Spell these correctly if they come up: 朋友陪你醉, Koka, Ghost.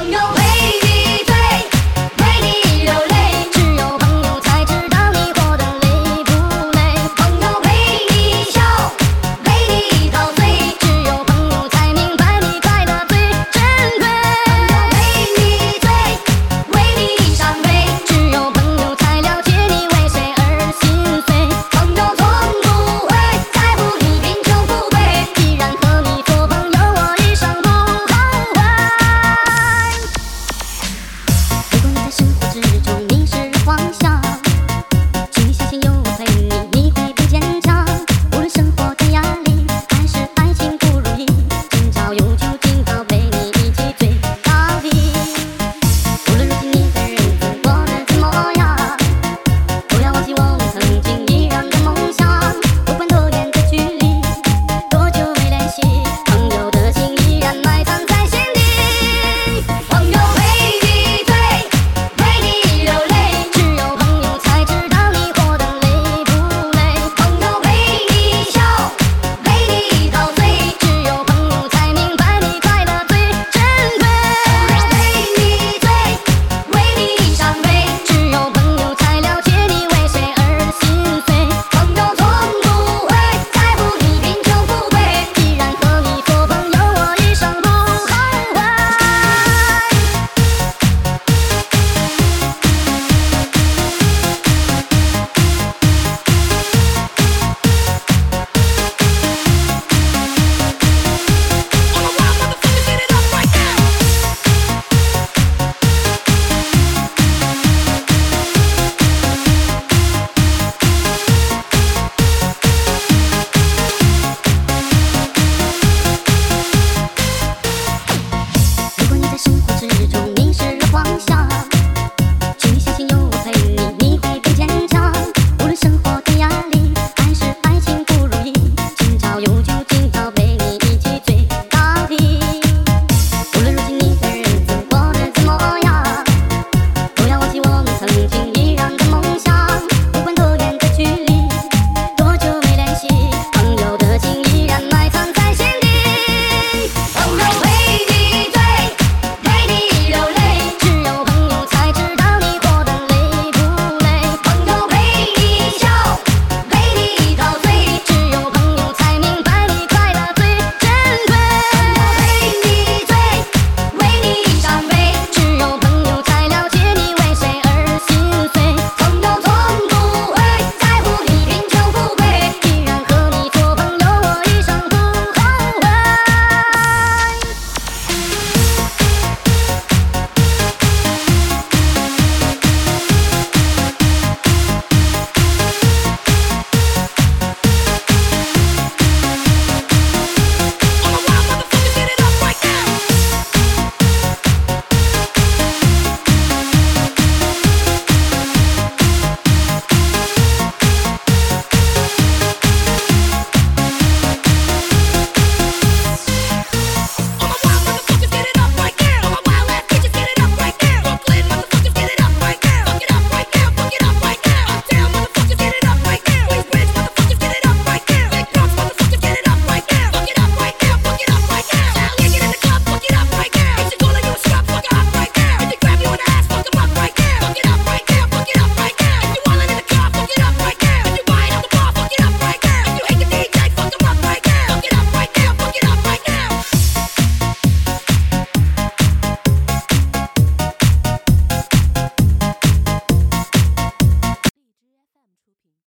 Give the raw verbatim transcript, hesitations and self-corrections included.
朋友。